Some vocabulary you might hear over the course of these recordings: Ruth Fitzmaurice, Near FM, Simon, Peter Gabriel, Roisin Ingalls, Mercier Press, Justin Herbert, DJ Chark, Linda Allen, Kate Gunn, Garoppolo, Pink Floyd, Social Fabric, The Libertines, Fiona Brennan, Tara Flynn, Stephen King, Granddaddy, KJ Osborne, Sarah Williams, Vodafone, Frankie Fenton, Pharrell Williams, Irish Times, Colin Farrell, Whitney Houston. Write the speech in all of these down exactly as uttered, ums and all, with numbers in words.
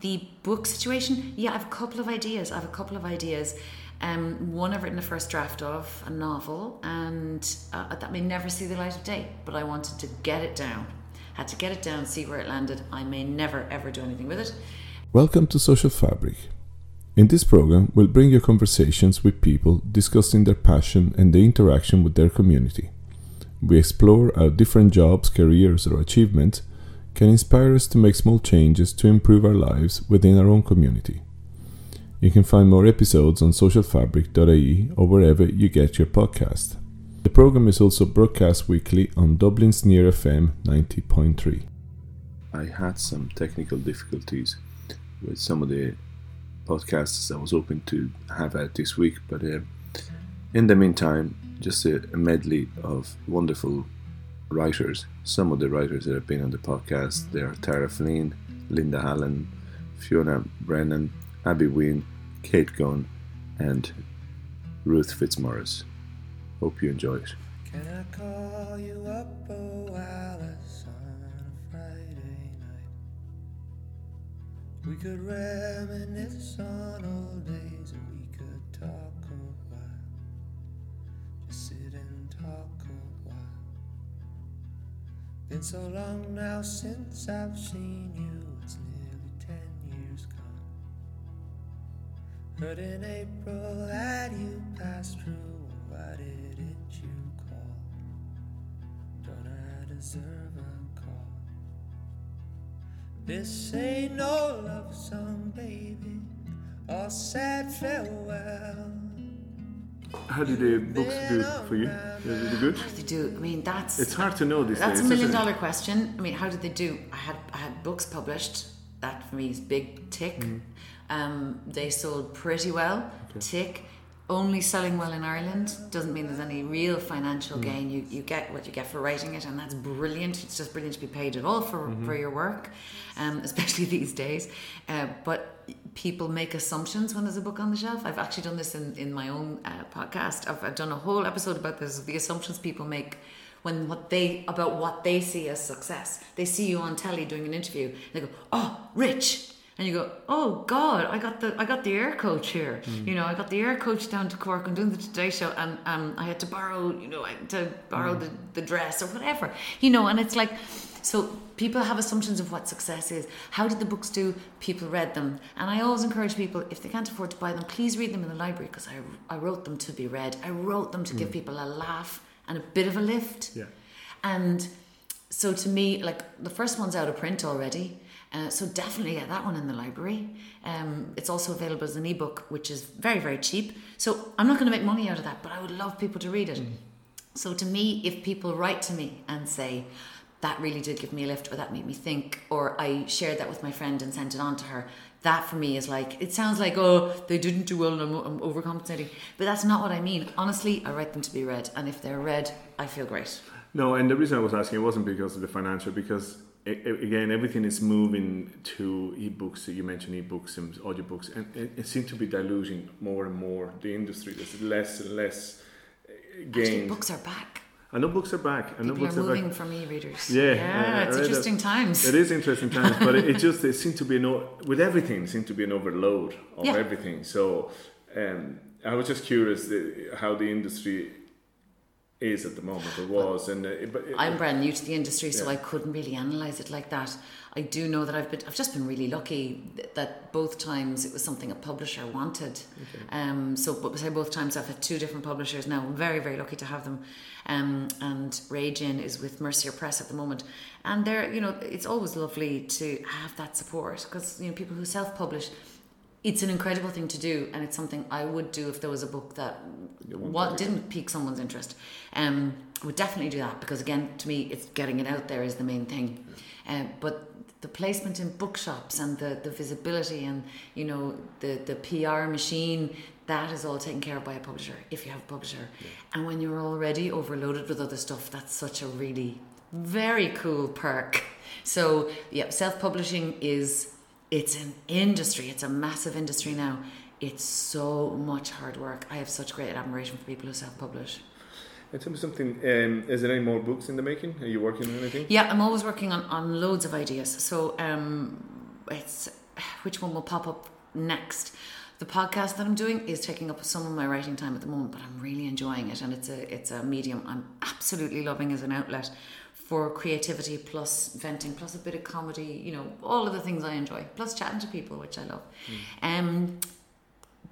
the book situation, yeah, I have a couple of ideas. I have a couple of ideas. Um, one I've written a first draft of, a novel, and uh, that may never see the light of day, but I wanted to get it down. Had to get it down, see where it landed. I may never, ever do anything with it. Welcome to Social Fabric. In this program, we'll bring you conversations with people discussing their passion and the interaction with their community. We explore how different jobs, careers, or achievements can inspire us to make small changes to improve our lives within our own community. You can find more episodes on social fabric dot I E or wherever you get your podcast. The program is also broadcast weekly on Dublin's Near F M ninety point three. I had some technical difficulties with some of the podcasts I was hoping to have out this week, but uh, in the meantime, just a, a medley of wonderful writers. Some of the writers that have been on the podcast, they are Tara Flynn, Linda Allen, Fiona Brennan, Abby Wien, Kate Gunn, and Ruth Fitzmaurice. Hope you enjoy it. Can I call you up, oh Alice, on a Friday night? We could reminisce on old days, and we could talk a while. Just sit and talk a while. Been so long now since I've seen you, it's nearly ten years gone. Heard in April that you passed through, why didn't you call? Don't I deserve a call? This ain't no love song, baby, or sad farewell. How do the books do for you? Did they do good? How do they do? I mean, that's... It's hard to know these that's days. That's a million dollar question. I mean, how did they do? I had I had books published. That for me is big tick. Mm. Um, they sold pretty well. Okay. Tick. Only selling well in Ireland doesn't mean there's any real financial mm. gain. You you get what you get for writing it, and that's brilliant. It's just brilliant to be paid at all for, mm-hmm. for your work, um, especially these days. Uh, but... People make assumptions when there's a book on the shelf. I've actually done this in, in my own uh, podcast. I've, I've done a whole episode about this, the assumptions people make when what they about what they see as success. They see you on telly doing an interview. And they go, "Oh, rich." And you go, "Oh God, I got the I got the air coach here. Mm. You know, I got the air coach down to Cork. I'm doing the Today Show, and um, I had to borrow, you know, I had to borrow mm. the, the dress or whatever. You know." And it's like, so people have assumptions of what success is. How did the books do? People read them, and I always encourage people, if they can't afford to buy them, please read them in the library, because I I wrote them to be read. I wrote them to mm. give people a laugh and a bit of a lift. Yeah. And so to me, like, the first one's out of print already. Uh, so definitely get that one in the library. Um, it's also available as an ebook, which is very, very cheap. So I'm not going to make money out of that, but I would love people to read it. Mm. So to me, if people write to me and say, "That really did give me a lift," or "That made me think," or "I shared that with my friend and sent it on to her," that for me is like, it sounds like, "Oh, they didn't do well and I'm, I'm overcompensating." But that's not what I mean. Honestly, I write them to be read. And if they're read, I feel great. No, and the reason I was asking, it wasn't because of the financial, because... It, again, everything is moving to ebooks. You mentioned ebooks and audiobooks, and it, it seems to be diluting more and more the industry. There's less and less gain. Actually, books are back. I know books are back. I know People books are, are moving back. From e-readers. Yeah, yeah, uh, it's interesting that. times. It is interesting times, but it, it just it seems to be an o- with everything. It seems to be an overload of yeah. everything. So um, I was just curious how the industry is at the moment, or was, well, and it, but it, I'm brand new to the industry, so yeah. I couldn't really analyse it like that. I do know that I've been, I've just been really lucky that both times it was something a publisher wanted. Okay. Um, so, but say both times I've had two different publishers now. I'm very, very lucky to have them. Um, and Roisin is with Mercier Press at the moment, and they're, you know, it's always lovely to have that support, because, you know, people who self-publish, it's an incredible thing to do, and it's something I would do if there was a book that what didn't pique someone's interest. Um, I would definitely do that, because again, to me, it's getting it out there is the main thing. Uh, but the placement in bookshops and the, the visibility and, you know, the, the P R machine, that is all taken care of by a publisher, if you have a publisher. Yeah. And when you're already overloaded with other stuff, that's such a really very cool perk. So yeah, self-publishing is... It's an industry. It's a massive industry now. It's so much hard work. I have such great admiration for people who self-publish. And tell me something, um, is there any more books in the making? Are you working on anything? Yeah, I'm always working on, on loads of ideas. So um, it's which one will pop up next. The podcast that I'm doing is taking up some of my writing time at the moment, but I'm really enjoying it, and it's a it's a medium I'm absolutely loving as an outlet for creativity, plus venting, plus a bit of comedy, you know, all of the things I enjoy, plus chatting to people, which I love. Mm. Um,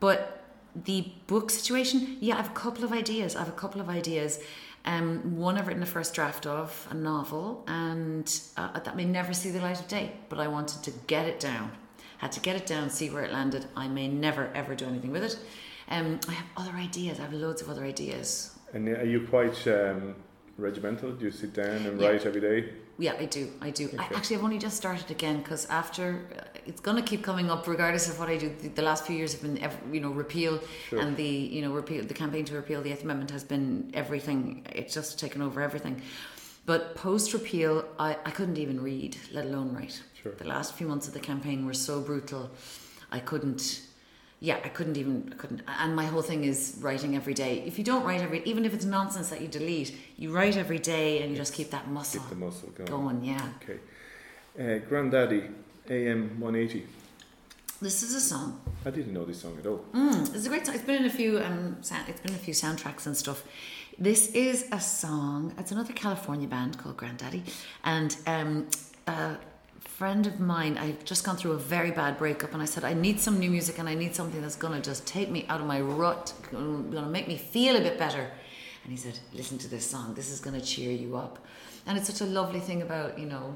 but the book situation, yeah, I have a couple of ideas. I have a couple of ideas. Um, one I've written a first draft of, a novel, and uh, that may never see the light of day, but I wanted to get it down. Had to get it down, see where it landed. I may never, ever do anything with it. Um, I have other ideas. I have loads of other ideas. And are you quite um, regimental? Do you sit down and yeah. write every day? Yeah, I do. I do. Okay. I, actually, I've only just started again, because after... It's going to keep coming up regardless of what I do. The, the last few years have been, every, you know, repeal. Sure. And the, you know, repeal, the campaign to repeal the Eighth Amendment has been everything. It's just taken over everything. But post-repeal, I, I couldn't even read, let alone write. Sure. The last few months of the campaign were so brutal, I couldn't, yeah, I couldn't even, I couldn't. And my whole thing is writing every day. If you don't write every, even if it's nonsense that you delete, you write every day and you just keep that muscle, keep the muscle going. going yeah. Okay. Uh, Granddaddy, A M one eighty. This is a song. I didn't know this song at all. Mm, it's a great song. It's been in a few, um, sound, it's been in a few soundtracks and stuff. This is a song. It's another California band called Granddaddy, and um, uh. friend of mine, I've just gone through a very bad breakup, and I said I need some new music, and I need something that's going to just take me out of my rut, going to make me feel a bit better. And he said, listen to this song, this is going to cheer you up. And it's such a lovely thing about, you know,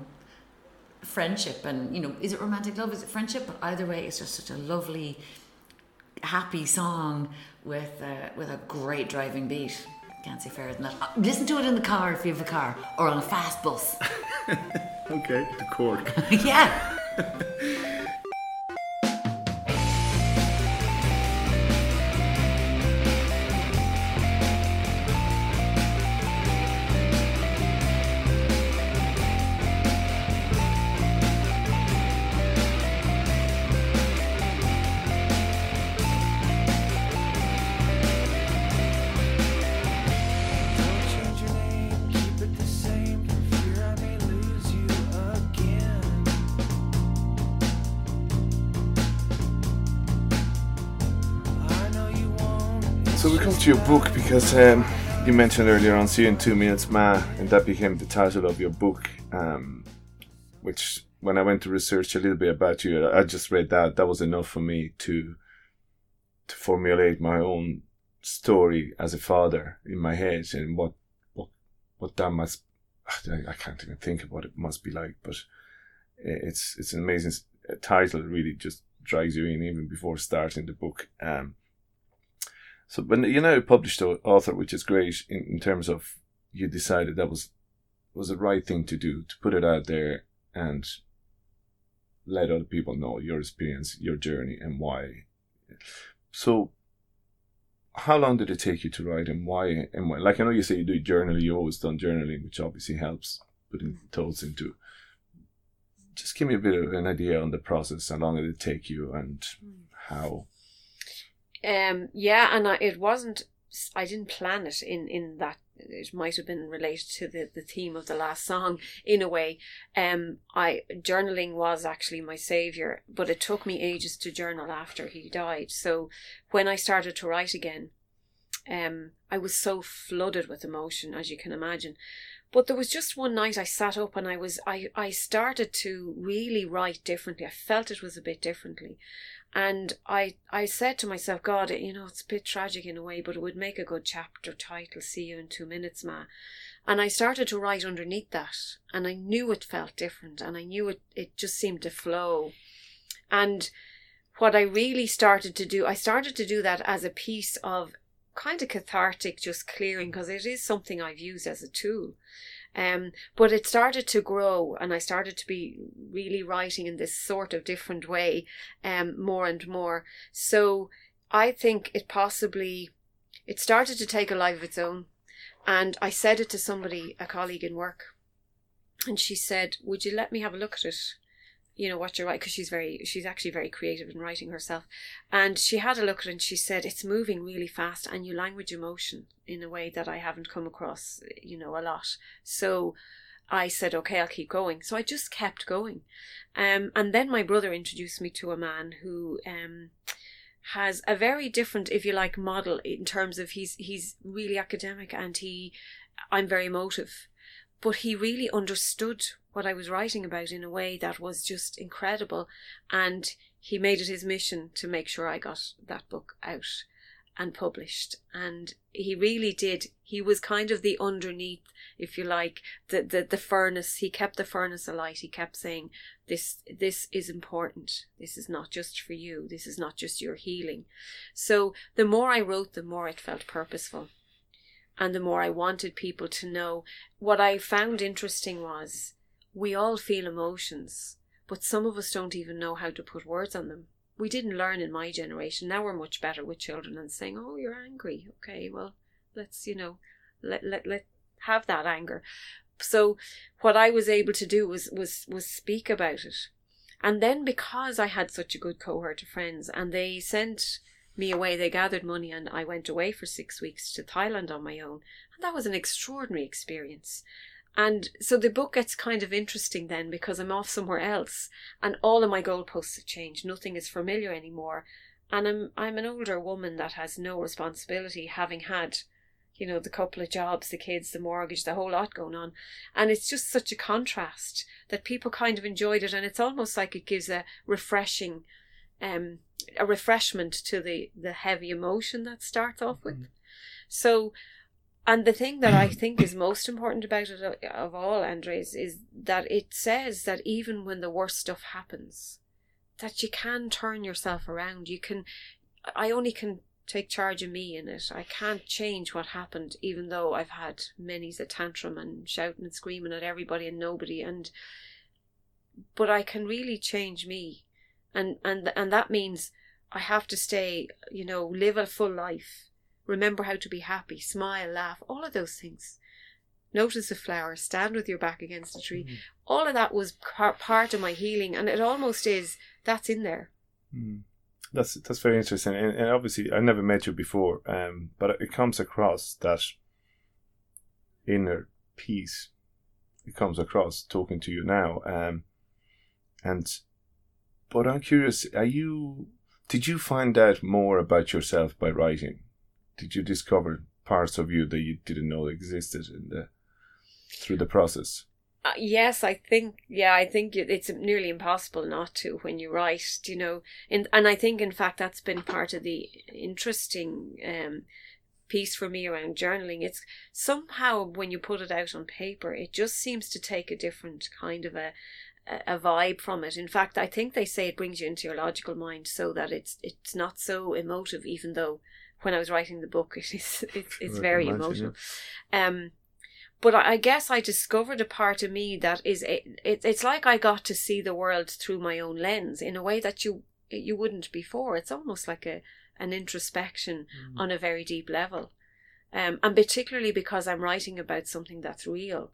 friendship, and, you know, is it romantic love, is it friendship? But either way, it's just such a lovely, happy song with uh, with a great driving beat. Can't say fairer than that. Uh, listen to it in the car if you have a car, or on a fast bus. Okay, the Cork. Yeah. Your book, because um, you mentioned earlier on Seeing Two Minutes Ma, and that became the title of your book, um, which when I went to research a little bit about you, I just read that that was enough for me to to formulate my own story as a father in my head, and what what, what that must, I can't even think of what it must be like, but it's it's an amazing title. It really just drags you in even before starting the book. um So, but you know, published author, which is great in, in terms of you decided that was was the right thing to do, to put it out there and let other people know your experience, your journey, and why. So, how long did it take you to write, and why? And why? Like, I know you say you do journaling, you've always done journaling, which obviously helps putting thoughts into. Just give me a bit of an idea on the process. How long did it take you, and how? Um, yeah, and I, it wasn't, I didn't plan it in, in that, it might have been related to the, the theme of the last song in a way. Um, I journaling was actually my saviour, but it took me ages to journal after he died. So when I started to write again, um, I was so flooded with emotion, as you can imagine. But there was just one night I sat up and I was, I, I started to really write differently. I felt it was a bit differently. And I, I said to myself, God, you know, it's a bit tragic in a way, but it would make a good chapter title, See You in Two Minutes, Ma. And I started to write underneath that. And I knew it felt different. And I knew it, it just seemed to flow. And what I really started to do, I started to do that as a piece of kind of cathartic, just clearing, because it is something I've used as a tool. Um, but it started to grow, and I started to be really writing in this sort of different way, um, more and more. So I think it possibly, it started to take a life of its own. And I said it to somebody, a colleague in work, and she said, would you let me have a look at it? You know, what you're writing, because she's very, she's actually very creative in writing herself. And she had a look at it and she said, it's moving really fast and you language emotion in a way that I haven't come across, you know, a lot. So I said, okay, I'll keep going. So I just kept going. Um, and then my brother introduced me to a man who um, has a very different, if you like, model in terms of he's he's really academic and he, I'm very emotive. But he really understood what I was writing about in a way that was just incredible. And he made it his mission to make sure I got that book out and published. And he really did. He was kind of the underneath, if you like, the, the, the furnace. He kept the furnace alight. He kept saying, this this is important. This is not just for you. This is not just your healing. So the more I wrote, the more it felt purposeful. And the more I wanted people to know. What I found interesting was we all feel emotions, but some of us don't even know how to put words on them. We didn't learn in my generation. Now we're much better with children and saying, oh, you're angry. Okay, well, let's, you know, let let, let have that anger. So what I was able to do was was was speak about it. And then because I had such a good cohort of friends and they sent me away, they gathered money and I went away for six weeks to Thailand on my own. And that was an extraordinary experience. And so the book gets kind of interesting then because I'm off somewhere else and all of my goalposts have changed. Nothing is familiar anymore. And I'm I'm an older woman that has no responsibility, having had, you know, the couple of jobs, the kids, the mortgage, the whole lot going on. And it's just such a contrast that people kind of enjoyed it. And it's almost like it gives a refreshing um a refreshment to the the heavy emotion that starts off with. Mm-hmm. So, and the thing that I think is most important about it of all, Andres, is that it says that even when the worst stuff happens, that you can turn yourself around. You can, I only can take charge of me in it. I can't change what happened, even though I've had many's a tantrum and shouting and screaming at everybody and nobody. And, but I can really change me. And, and, and that means I have to stay, you know, live a full life. Remember how to be happy, smile, laugh, all of those things. Notice a flower, stand with your back against a tree. Mm. All of that was par- part of my healing. And it almost is, that's in there. Mm. That's that's very interesting. And, and obviously, I never met you before, um, but it comes across that inner peace. It comes across talking to you now. Um, and... But I'm curious, are you, did you find out more about yourself by writing? Did you discover parts of you that you didn't know existed in the, through the process? Uh, yes, I think, yeah, I think it's nearly impossible not to when you write, you know. And, and I think, in fact, that's been part of the interesting um, piece for me around journaling. It's somehow when you put it out on paper, it just seems to take a different kind of a, a vibe from it. In fact, I think they say it brings you into your logical mind so that it's it's not so emotive, even though when I was writing the book, it is, it's, it's very emotive. Um, but I, I guess I discovered a part of me that is, it, it, it's like I got to see the world through my own lens in a way that you you wouldn't before. It's almost like a an introspection mm. on a very deep level. Um, and particularly because I'm writing about something that's real.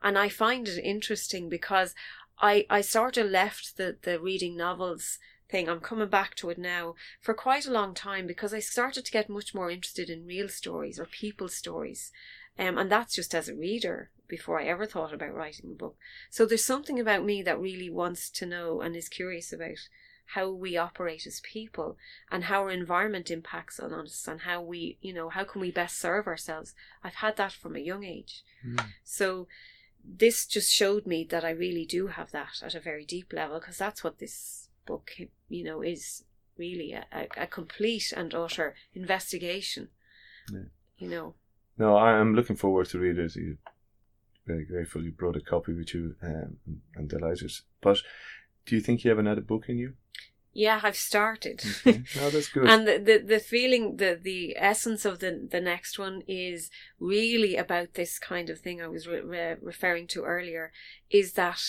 And I find it interesting because I, I sort of left the, the reading novels thing. I'm coming back to it now for quite a long time because I started to get much more interested in real stories or people's stories. Um, and that's just as a reader before I ever thought about writing a book. So there's something about me that really wants to know and is curious about how we operate as people and how our environment impacts on us and how we, you know, how can we best serve ourselves? I've had that from a young age. Mm. So this just showed me that I really do have that at a very deep level, because that's what this book, you know, is really a, a complete and utter investigation. Yeah. You know. No, I'm looking forward to read it. Very grateful you brought a copy with you, um, and delighted. But do you think you have another book in you? Yeah, I've started. Okay. No, that's good. And the, the, the feeling, the, the essence of the, the next one is really about this kind of thing I was re- re- referring to earlier, is that,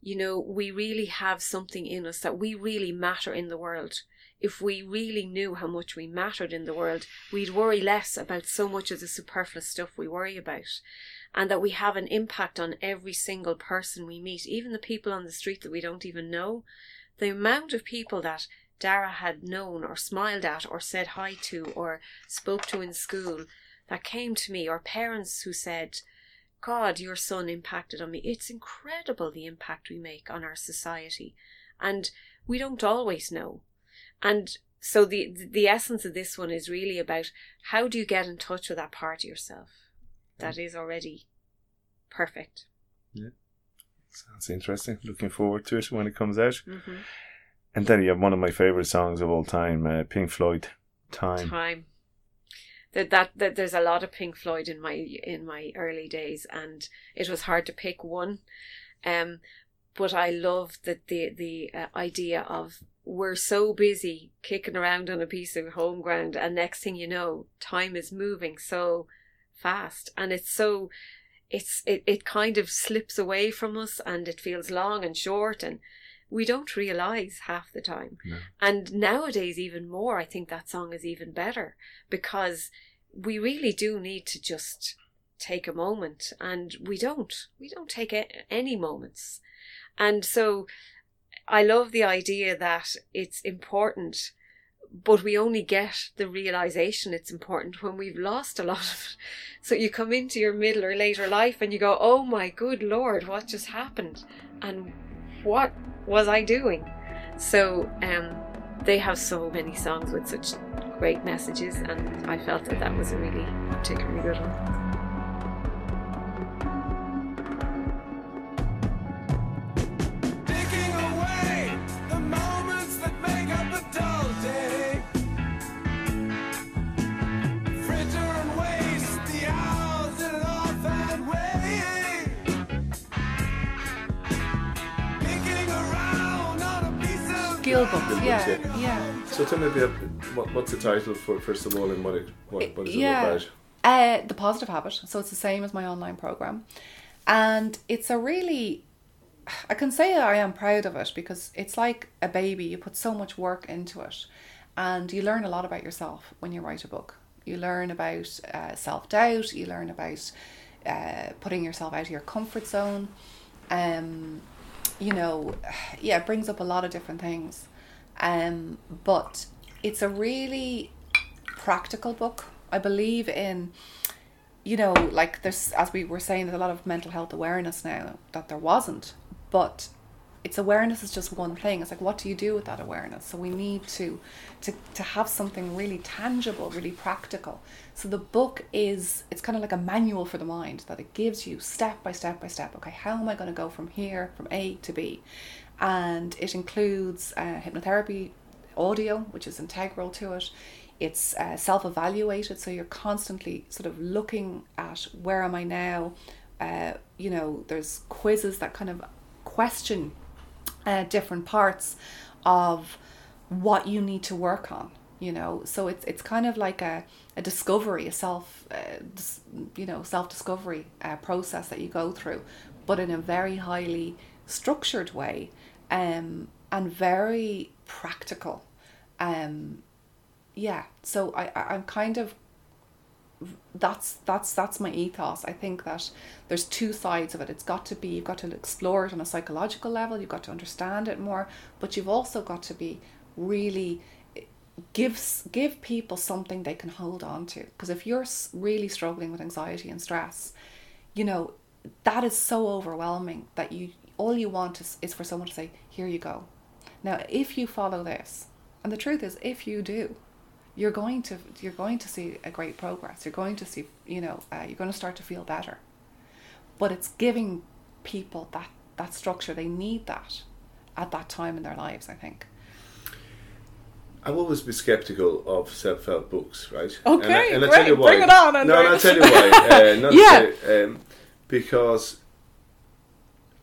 you know, we really have something in us, that we really matter in the world. If we really knew how much we mattered in the world, we'd worry less about so much of the superfluous stuff we worry about. And that we have an impact on every single person we meet, even the people on the street that we don't even know. The amount of people that Dara had known or smiled at or said hi to or spoke to in school that came to me, or parents who said, God, your son impacted on me. It's incredible the impact we make on our society, and we don't always know. And so the the essence of this one is really about, how do you get in touch with that part of yourself that is already perfect? Yeah. Sounds interesting. Looking forward to it when it comes out. Mm-hmm. And then you have one of my favourite songs of all time, uh, Pink Floyd, Time. Time. That, that that there's a lot of Pink Floyd in my in my early days, and it was hard to pick one. Um, but I love that the the uh, idea of, we're so busy kicking around on a piece of home ground, and next thing you know, time is moving so fast, and it's so it's it, it kind of slips away from us, and it feels long and short, and we don't realise half the time. No. And nowadays, even more, I think that song is even better, because we really do need to just take a moment, and we don't. We don't take any moments. And so I love the idea that it's important, but we only get the realisation it's important when we've lost a lot of it. So you come into your middle or later life and you go, oh my good Lord, what just happened? And what was I doing? So um, they have so many songs with such great messages, and I felt that that was a really particularly good one. Yeah, yeah, yeah. So tell me about what, what's the title for, first of all, and what it what, what is yeah. it about? Uh, The Positive Habit. So it's the same as my online program, and it's a really, I can say I am proud of it, because it's like a baby. You put so much work into it, and you learn a lot about yourself when you write a book. You learn about uh, self-doubt. You learn about uh, putting yourself out of your comfort zone. Um, you know, yeah, it brings up a lot of different things. Um, but it's a really practical book. I believe in, you know, like there's, as we were saying, there's a lot of mental health awareness now that there wasn't, but it's awareness is just one thing. It's like, what do you do with that awareness? So we need to, to, to have something really tangible, really practical. So the book is, it's kind of like a manual for the mind, that it gives you step by step by step. Okay, how am I going to go from here, from A to B? And it includes uh, hypnotherapy audio, which is integral to it. It's uh, self-evaluated, so you're constantly sort of looking at, where am I now? Uh, you know, there's quizzes that kind of question uh, different parts of what you need to work on, you know. So it's it's kind of like a, a discovery, a self, uh, dis, you know, self-discovery uh, process that you go through, but in a very highly structured way. Um, and very practical. Um, yeah, so I, I, I'm kind of, that's that's that's my ethos. I think that there's two sides of it. It's got to be, you've got to explore it on a psychological level, you've got to understand it more, but you've also got to be really, give, give people something they can hold on to. Because if you're really struggling with anxiety and stress, you know, that is so overwhelming that you, all you want is, is for someone to say, here you go. Now, if you follow this, and the truth is, if you do, you're going to you're going to see a great progress. You're going to see, you know, uh, you're going to start to feel better. But it's giving people that, that structure. They need that at that time in their lives, I think. I've always been sceptical of self-help books, right? Okay, and I, and I great. Tell you why. Bring it on, Andrew. No, and I'll tell you why. Uh, not yeah. To say, um, because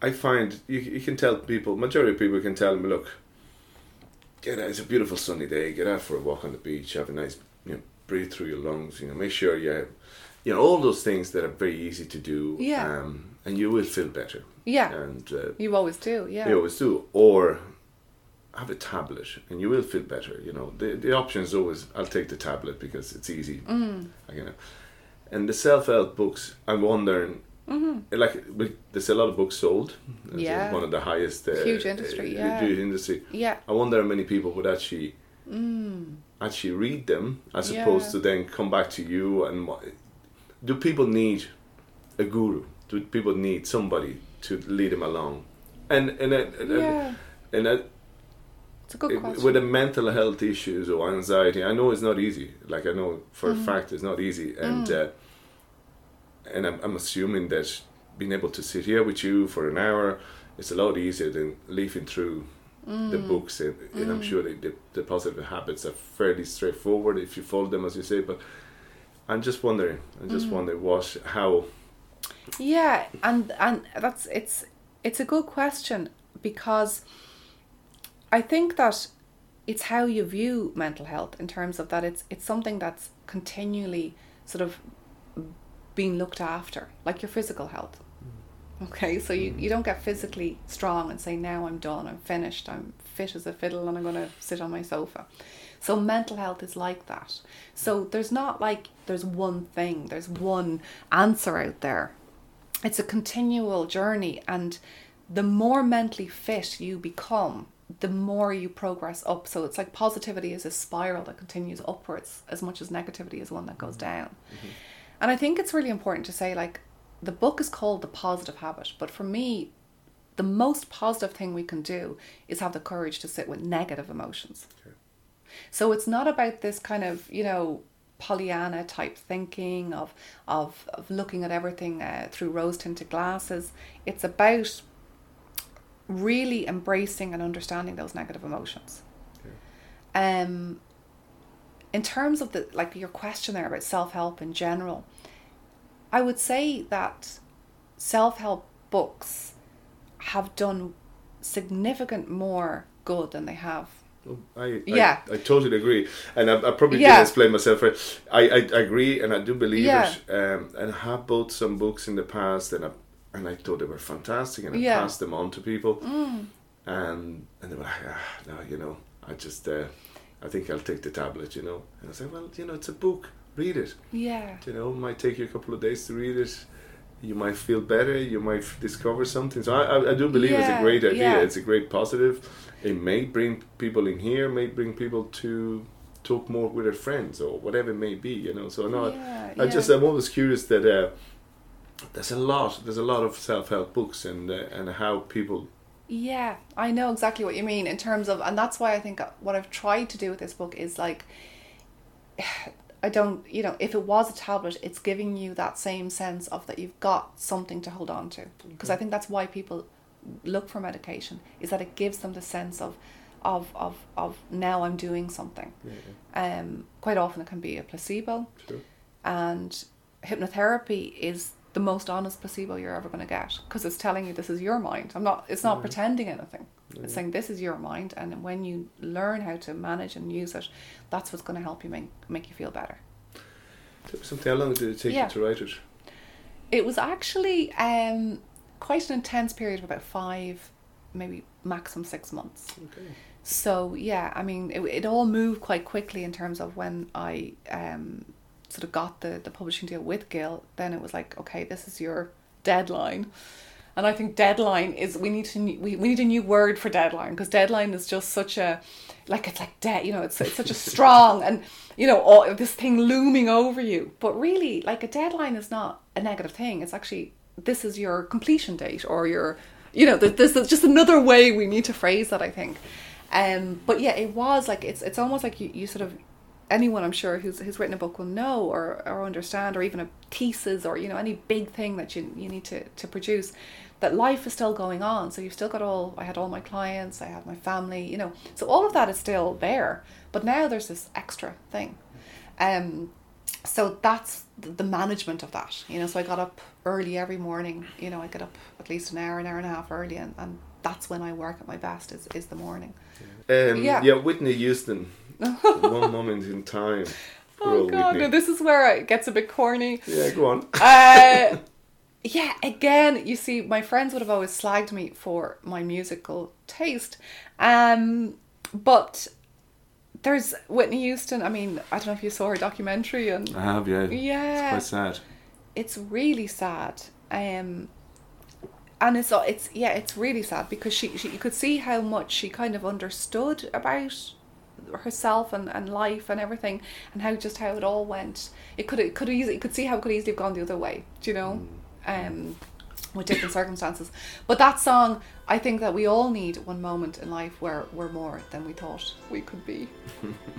I find you, you can tell people, majority of people can tell them, look, you know, it's a beautiful sunny day, get out for a walk on the beach, have a nice, you know, breathe through your lungs, you know, make sure you have, you know, all those things that are very easy to do. Yeah. Um, and you will feel better. Yeah. And uh, you always do, yeah. You always do. Or have a tablet and you will feel better. You know, the, the option is always, I'll take the tablet because it's easy. Mm. You know. And the self-help books, I'm wondering, mm-hmm. Like, there's a lot of books sold. It's yeah. One of the highest. Uh, huge industry, uh, yeah. Huge industry. Yeah. I wonder how many people would actually mm. actually read them, as yeah. opposed to then come back to you. And do people need a guru? do people need somebody to lead them along? And and and, yeah. and, and it's a good it, question. With the mental health issues or anxiety, I know it's not easy. Like I know for mm. a fact it's not easy, and mm. uh, and I'm, I'm assuming that being able to sit here with you for an hour, it's a lot easier than leafing through mm. the books, and, and mm. I'm sure the, the, the positive habits are fairly straightforward if you follow them, as you say. But I'm just wondering, I'm just mm. wondering what, how. Yeah, and and that's it's it's a good question, because I think that it's how you view mental health in terms of that it's it's something that's continually sort of being looked after, like your physical health. Okay, so you, you don't get physically strong and say, now I'm done, I'm finished, I'm fit as a fiddle and I'm going to sit on my sofa. So mental health is like that. So there's not like there's one thing, there's one answer out there. It's a continual journey, and the more mentally fit you become, the more you progress up. So it's like positivity is a spiral that continues upwards as much as negativity is one that goes down. Mm-hmm. And I think it's really important to say, like, the book is called The Positive Habit, but for me, the most positive thing we can do is have the courage to sit with negative emotions. Okay. So it's not about this kind of, you know, Pollyanna type thinking of of, of looking at everything uh, through rose-tinted glasses. It's about really embracing and understanding those negative emotions. Okay. Um, in terms of the like your question there about self-help in general, I would say that self-help books have done significant more good than they have. Oh, I, yeah. I, I totally agree. And I, I probably yeah. didn't explain myself. I, I, I agree, and I do believe yeah. it. Um, and I have bought some books in the past, and I, and I thought they were fantastic, and I yeah. passed them on to people. Mm. And, and they were like, ah, no, you know, I just, uh, I think I'll take the tablet, you know. And I said, well, you know, it's a book. Read it. Yeah. You know, it might take you a couple of days to read it. You might feel better. You might f- discover something. So I, I, I do believe yeah, it's a great idea. Yeah. It's a great positive. It may bring people in here. May bring people to talk more with their friends or whatever it may be. You know. So no, yeah, I, I yeah. just I'm always curious that uh, there's a lot. There's a lot of self-help books and uh, and how people. Yeah, I know exactly what you mean in terms of, and that's why I think what I've tried to do with this book is like. I don't, you know, if it was a tablet, it's giving you that same sense of that you've got something to hold on to. Because mm-hmm. I think that's why people look for medication, is that it gives them the sense of, of, of, of now I'm doing something. Yeah. Um, quite often it can be a placebo. Sure. And hypnotherapy is the most honest placebo you're ever going to get, because it's telling you this is your mind. I'm not, it's not mm-hmm. pretending anything. Mm-hmm. It's saying this is your mind, and when you learn how to manage and use it, that's what's going to help you make, make you feel better. Something, how long did it take yeah. you to write it? It was actually um, quite an intense period of about five, maybe maximum six months. Okay. So yeah, I mean, it, it all moved quite quickly in terms of when I um, sort of got the, the publishing deal with Gill. Then it was like, okay, this is your deadline. And I think deadline is, we need to we, we need a new word for deadline, because deadline is just such a, like it's like dead, you know, it's, it's such a strong and, you know, all this thing looming over you. But really, like, a deadline is not a negative thing. It's actually, this is your completion date, or your, you know, this is just another way we need to phrase that, I think. Um, but yeah, it was like, it's it's almost like you, you sort of, anyone I'm sure who's who's written a book will know or, or understand, or even a thesis, or, you know, any big thing that you you need to, to produce, that life is still going on. So you've still got all, I had all my clients, I had my family, you know, so all of that is still there, but now there's this extra thing. Um, so that's the management of that, you know, so I got up early every morning, you know, I get up at least an hour, an hour and a half early, and, and that's when I work at my best is, is the morning. Um, yeah. yeah, Whitney Houston, One Moment in Time. Oh God, no, this is where it gets a bit corny. Yeah, go on. Uh, Yeah, again, you see, my friends would have always slagged me for my musical taste. Um, but there's Whitney Houston. I mean, I don't know if you saw her documentary. And I have, yeah. Yeah. It's quite sad. It's really sad. Um, and it's, it's yeah, it's really sad, because she, she you could see how much she kind of understood about herself and, and life and everything, and how just how it all went. It could it could easily, you could see how it could easily have gone the other way, do you know? Mm. Um, with different circumstances. But that song, I think that we all need one moment in life where we're more than we thought we could be,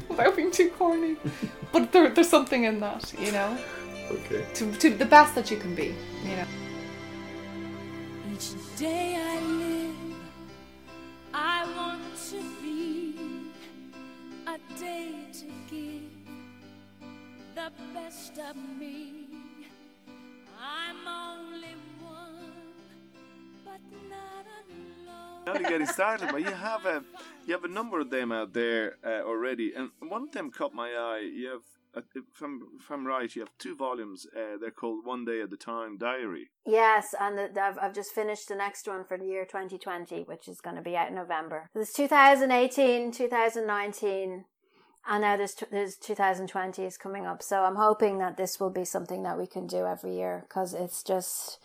without being too corny. But there, there's something in that, you know? Okay. To, to the best that you can be, you know? Each day I live, I want to be a day to give the best of me. I'm only one, but not alone. Now to get it started, but you have a you have a number of them out there uh, already, and one of them caught my eye. You have. Uh, if, I'm, if I'm right, you have two volumes. Uh, they're called One Day at a Time Diary. Yes, and the, the, I've, I've just finished the next one for the year twenty twenty, which is going to be out in November. There's two thousand eighteen, two thousand nineteen, and now there's, there's two thousand twenty is coming up. So I'm hoping that this will be something that we can do every year, because it's just...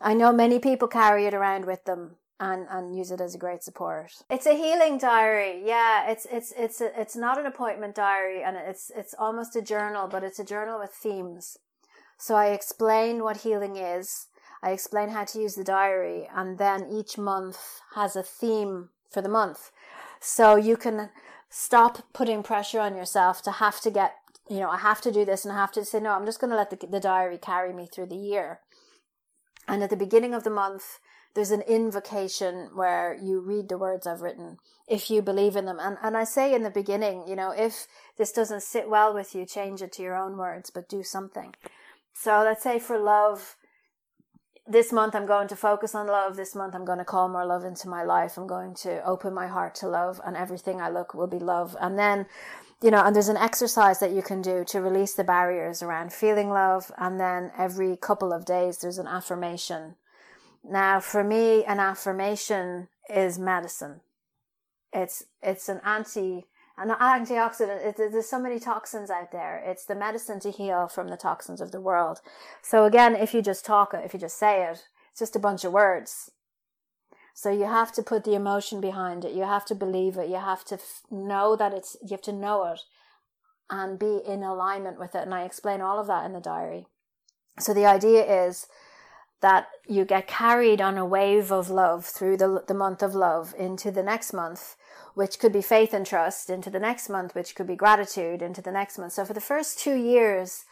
I know many people carry it around with them. And, and use it as a great support. It's a healing diary. Yeah, it's it's it's a, it's not an appointment diary, and it's it's almost a journal, but it's a journal with themes. So I explain what healing is. I explain how to use the diary, and then each month has a theme for the month. So you can stop putting pressure on yourself to have to get, you know, I have to do this, and I have to say, no, I'm just going to let the, the diary carry me through the year. And at the beginning of the month, there's an invocation where you read the words I've written, if you believe in them. And and I say in the beginning, you know, if this doesn't sit well with you, change it to your own words, but do something. So let's say for love, this month I'm going to focus on love. This month I'm going to call more love into my life. I'm going to open my heart to love, and everything I look will be love. And then, you know, and there's an exercise that you can do to release the barriers around feeling love. And then every couple of days there's an affirmation. Now, for me, an affirmation is medicine. It's it's an anti an antioxidant. It, there's so many toxins out there. It's the medicine to heal from the toxins of the world. So again, if you just talk it, if you just say it, it's just a bunch of words. So you have to put the emotion behind it. You have to believe it. You have to f- know that it's. You have to know it, and be in alignment with it. And I explain all of that in the diary. So the idea is that you get carried on a wave of love through the the month of love into the next month, which could be faith and trust, into the next month, which could be gratitude, into the next month. So for the first two years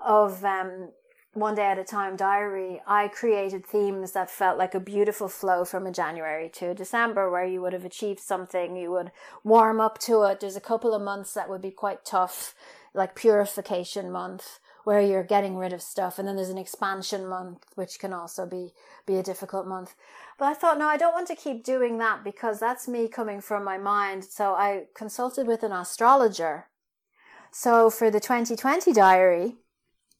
of um, One Day at a Time Diary, I created themes that felt like a beautiful flow from a January to a December, where you would have achieved something, you would warm up to it. There's a couple of months that would be quite tough, like Purification Month, where you're getting rid of stuff. And then there's an expansion month, which can also be, be a difficult month. But I thought, no, I don't want to keep doing that, because that's me coming from my mind. So I consulted with an astrologer. So for the twenty twenty diary,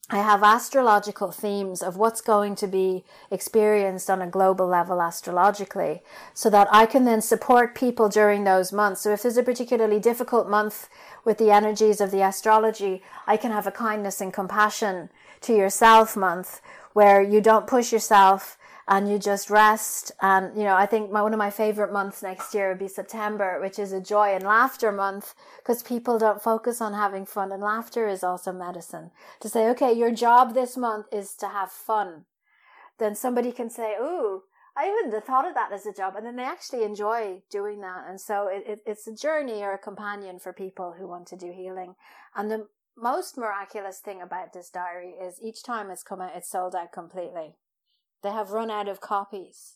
I have astrological themes of what's going to be experienced on a global level astrologically, so that I can then support people during those months. So if there's a particularly difficult month with the energies of the astrology, I can have a kindness and compassion to yourself month, where you don't push yourself and you just rest. And, you know, I think my, one of my favorite months next year would be September, which is a joy and laughter month, because people don't focus on having fun. And laughter is also medicine. To say, okay, your job this month is to have fun. Then somebody can say, ooh, I wouldn't have thought of that as a job. And then they actually enjoy doing that. And so it, it, it's a journey or a companion for people who want to do healing. And the most miraculous thing about this diary is each time it's come out, it's sold out completely. They have run out of copies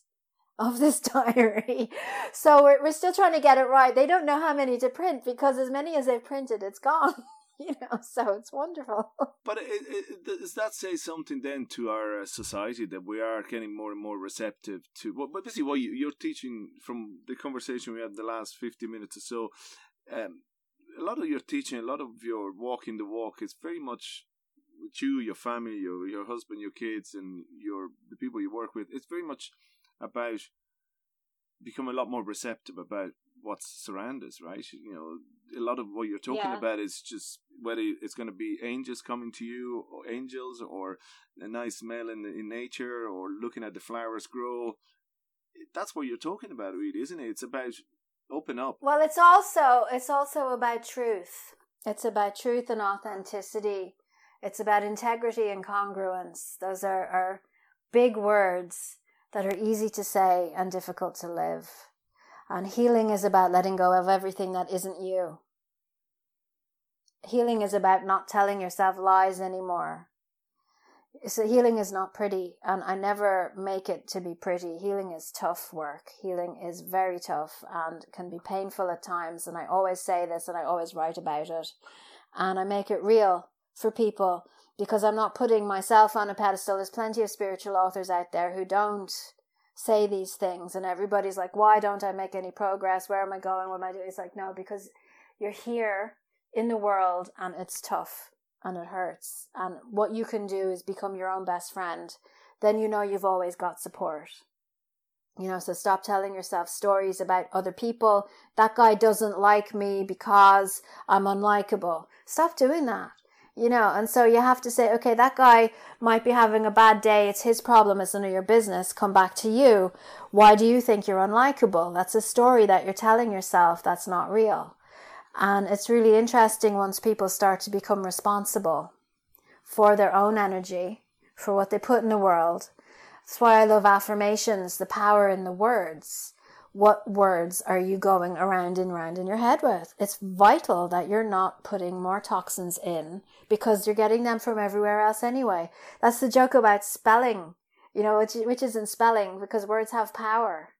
of this diary. So we're, we're still trying to get it right. They don't know how many to print, because as many as they've printed, it's gone. You know, so it's wonderful. But it, it, does that say something then to our society, that we are getting more and more receptive to? Well, but basically, what you, you're teaching from the conversation we had the last fifty minutes or so, um, a lot of your teaching, a lot of your walking the walk is very much with you, your family, your your husband, your kids, and your the people you work with. It's very much about becoming a lot more receptive about what surrounds us, right? You know, a lot of what you're talking yeah. about is just whether it's going to be angels coming to you, or angels, or a nice smell in in nature, or looking at the flowers grow. That's what you're talking about, really, isn't it? It's about open up. Well, it's also it's also about truth. It's about truth and authenticity. It's about integrity and congruence. Those are, are big words that are easy to say and difficult to live. And healing is about letting go of everything that isn't you. Healing is about not telling yourself lies anymore. So healing is not pretty, and I never make it to be pretty. Healing is tough work. Healing is very tough and can be painful at times, and I always say this and I always write about it. And I make it real for people because I'm not putting myself on a pedestal. There's plenty of spiritual authors out there who don't say these things, and everybody's like, why don't I make any progress? Where am I going? What am I doing? It's like, no, because you're here in the world and it's tough. And it hurts. And what you can do is become your own best friend. Then you know you've always got support. You know, so stop telling yourself stories about other people. That guy doesn't like me because I'm unlikable. Stop doing that. You know, and so you have to say, okay, that guy might be having a bad day. It's his problem. It's none of your business. Come back to you. Why do you think you're unlikable? That's a story that you're telling yourself that's not real. And it's really interesting once people start to become responsible for their own energy, for what they put in the world. That's why I love affirmations, the power in the words. What words are you going around and round in your head with? It's vital that you're not putting more toxins in because you're getting them from everywhere else anyway. That's the joke about spelling, you know, which, which isn't spelling because words have power,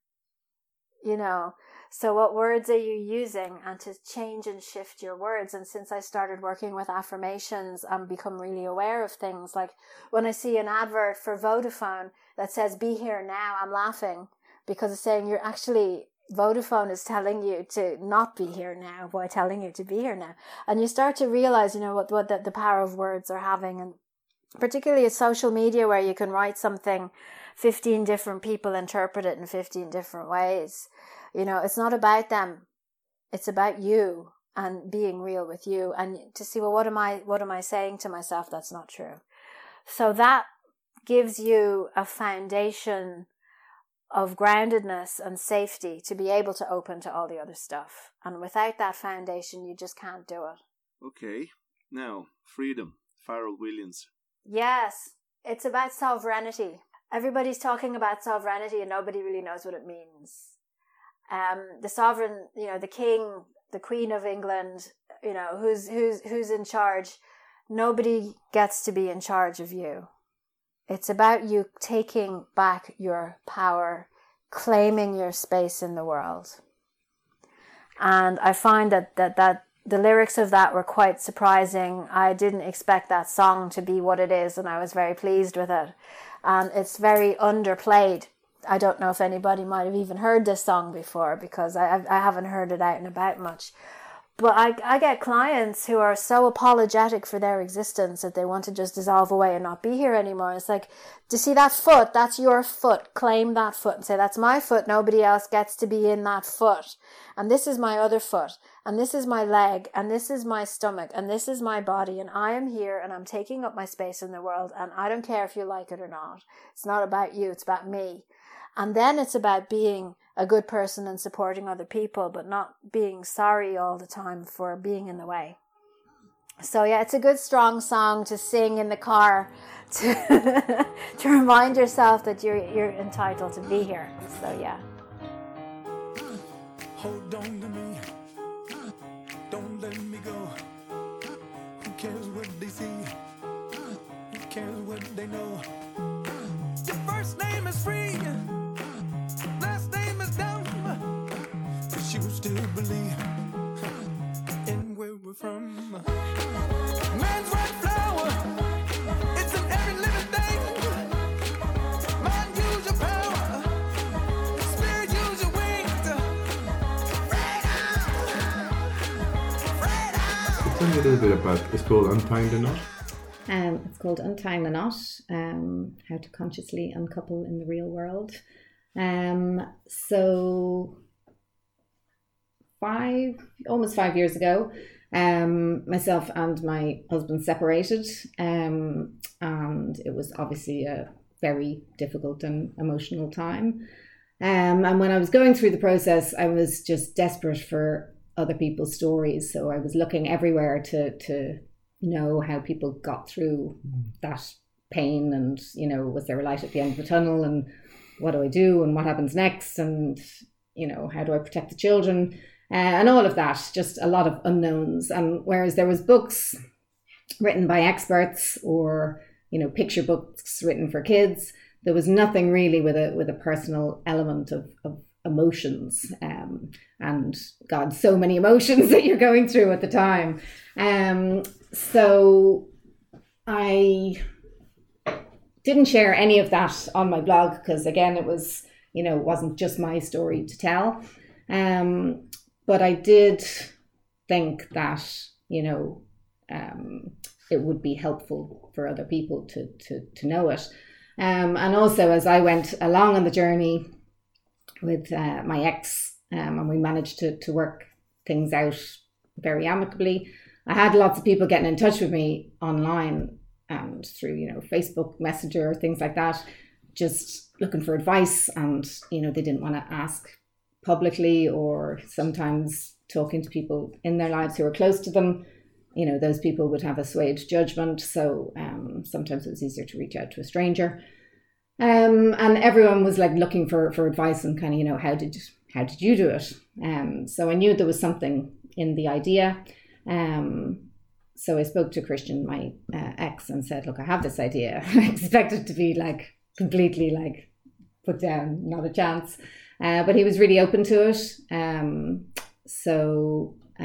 you know. So what words are you using, and to change and shift your words? And since I started working with affirmations, I've become really aware of things. Like when I see an advert for Vodafone that says, be here now, I'm laughing because it's saying you're actually, Vodafone is telling you to not be here now by telling you to be here now. And you start to realize, you know, what, what the, the power of words are having, and particularly with social media where you can write something, fifteen different people interpret it in fifteen different ways. You know, it's not about them. It's about you and being real with you, and to see, well, what am I, what am I saying to myself that's not true? So that gives you a foundation of groundedness and safety to be able to open to all the other stuff. And without that foundation, you just can't do it. Okay. Now, freedom. Pharrell Williams. Yes. It's about sovereignty. Everybody's talking about sovereignty and nobody really knows what it means. Um, the sovereign, you know, the king, the queen of England, you know, who's who's who's in charge. Nobody gets to be in charge of you. It's about you taking back your power, claiming your space in the world. And I find that that, that the lyrics of that were quite surprising. I didn't expect that song to be what it is, and I was very pleased with it. And it's very underplayed. I don't know if anybody might have even heard this song before because I I haven't heard it out and about much. But I, I get clients who are so apologetic for their existence that they want to just dissolve away and not be here anymore. It's like, do you see that foot? That's your foot. Claim that foot and say, that's my foot. Nobody else gets to be in that foot. And this is my other foot. And this is my leg. And this is my stomach. And this is my body. And I am here and I'm taking up my space in the world. And I don't care if you like it or not. It's not about you. It's about me. And then it's about being a good person and supporting other people, but not being sorry all the time for being in the way. So yeah, it's a good strong song to sing in the car to to remind yourself that you're you're entitled to be here. So yeah. Hold on to me. Don't let me go. Who cares what they see? Who cares what they know? Your first name is free. Still believe in where we're from. Man's white flower, it's in every living thing. Mind, use your power. Spirit, use your wings. Freedom! Freedom! Tell me a little bit about it. It's called Untying the Knot. Um, it's called Untying the Knot, um, How to Consciously Uncouple in the Real World. Um, so... Five, almost five years ago, um, myself and my husband separated, um, and it was obviously a very difficult and emotional time. Um, and when I was going through the process, I was just desperate for other people's stories. So I was looking everywhere to to know how people got through that pain, and you know, was there a light at the end of the tunnel, and what do I do and what happens next, and, you know, how do I protect the children, uh, and all of that, just a lot of unknowns. And whereas there was books written by experts or, you know, picture books written for kids, there was nothing really with a with a personal element of, of emotions, um, and God, so many emotions that you're going through at the time. Um, so I didn't share any of that on my blog because, again, it was, you know, it wasn't just my story to tell. Um, but I did think that, you know, um, it would be helpful for other people to to to know it. Um, and also, as I went along on the journey with uh, my ex, um, and we managed to, to work things out very amicably, I had lots of people getting in touch with me online and through, you know, Facebook Messenger, things like that, just looking for advice. And, you know, they didn't want to ask publicly, or sometimes talking to people in their lives who were close to them, you know, those people would have a swayed judgment. So um, sometimes it was easier to reach out to a stranger. Um, and everyone was like looking for, for advice and kind of, you know, how did, how did you do it? Um, so I knew there was something in the idea. Um, so I spoke to Christian, my uh, ex, and said, look, I have this idea. I expect it to be like completely like put down, not a chance. Uh, but he was really open to it. Um, so uh,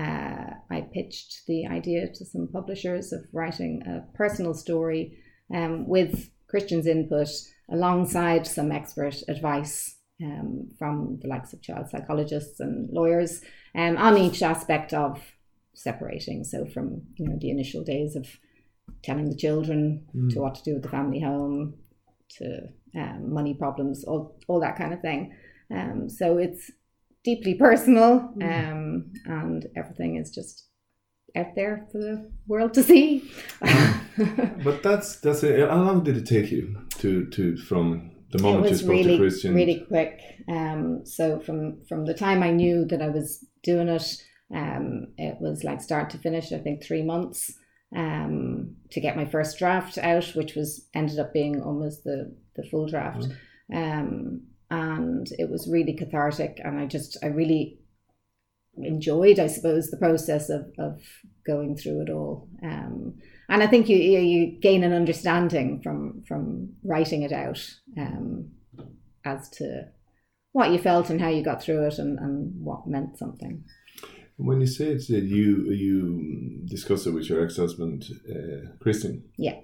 I pitched the idea to some publishers of writing a personal story um, with Christian's input, alongside some expert advice um, from the likes of child psychologists and lawyers, um, on each aspect of separating. So from, you know, the initial days of telling the children mm. to what to do with the family home, to um, money problems, all, all that kind of thing. Um, so it's deeply personal, mm. um, and everything is just out there for the world to see. But that's that's it. How long did it take you to to from the moment you spoke really, to Christian? Really quick. Um, so from from the time I knew that I was doing it, um, it was like start to finish. I think three months um, to get my first draft out, which was ended up being almost the the full draft. Mm-hmm. Um, and it was really cathartic, and I just I really. enjoyed, I suppose, the process of, of going through it all, um, and I think you you gain an understanding from from writing it out um, as to what you felt and how you got through it, and, and what meant something. When you say it's that you you discussed it with your ex-husband, uh, Christian. Yeah.